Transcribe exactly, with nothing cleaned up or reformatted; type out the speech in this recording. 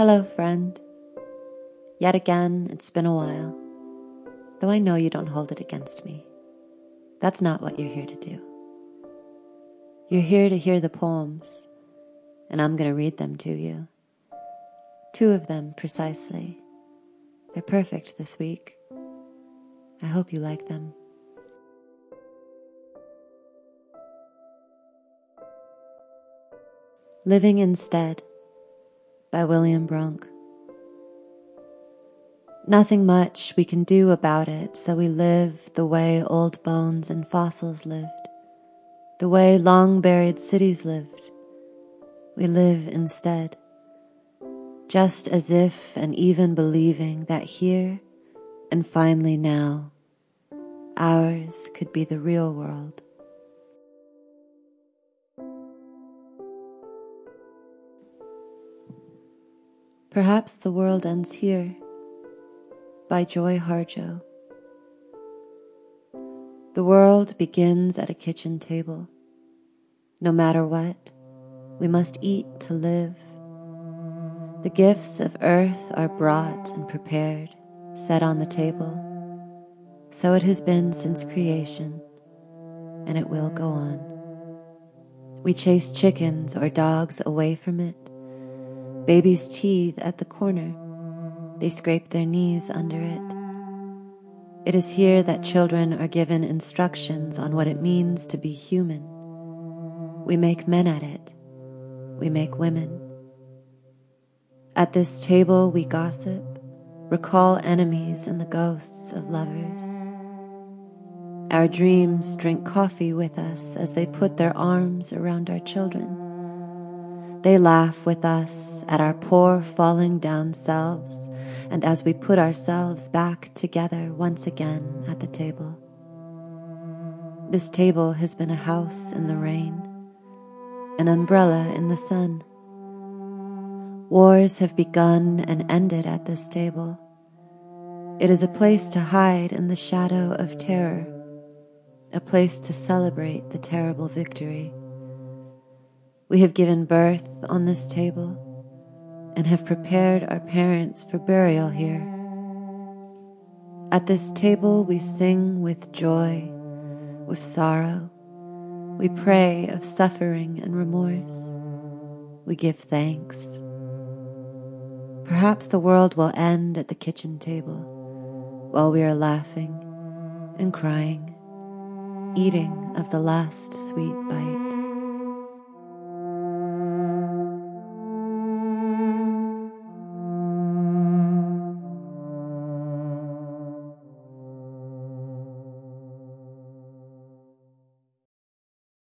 Hello, friend. Yet again, it's been a while, though I know you don't hold it against me. That's not what you're here to do. You're here to hear the poems, and I'm going to read them to you. Two of them, precisely. They're perfect this week. I hope you like them. Living Instead by William Bronk. Nothing much we can do about it, so we live the way old bones and fossils lived, the way long-buried cities lived. We live instead, just as if and even believing that here and finally now, ours could be the real world. Perhaps the World Ends Here by Joy Harjo. The world begins at a kitchen table. No matter what, we must eat to live. The gifts of earth are brought and prepared, set on the table. So it has been since creation, and it will go on. We chase chickens or dogs away from it. Babies teethe at the corner. They scrape their knees under it. It is here that children are given instructions on what it means to be human. We make men at it. We make women. At this table we gossip, recall enemies and the ghosts of lovers. Our dreams drink coffee with us as they put their arms around our children. They laugh with us at our poor falling down selves, and as we put ourselves back together once again at the table. This table has been a house in the rain, an umbrella in the sun. Wars have begun and ended at this table. It is a place to hide in the shadow of terror, a place to celebrate the terrible victory. We have given birth on this table, and have prepared our parents for burial here. At this table we sing with joy, with sorrow. We pray of suffering and remorse. We give thanks. Perhaps the world will end at the kitchen table, while we are laughing and crying, eating of the last sweet bite.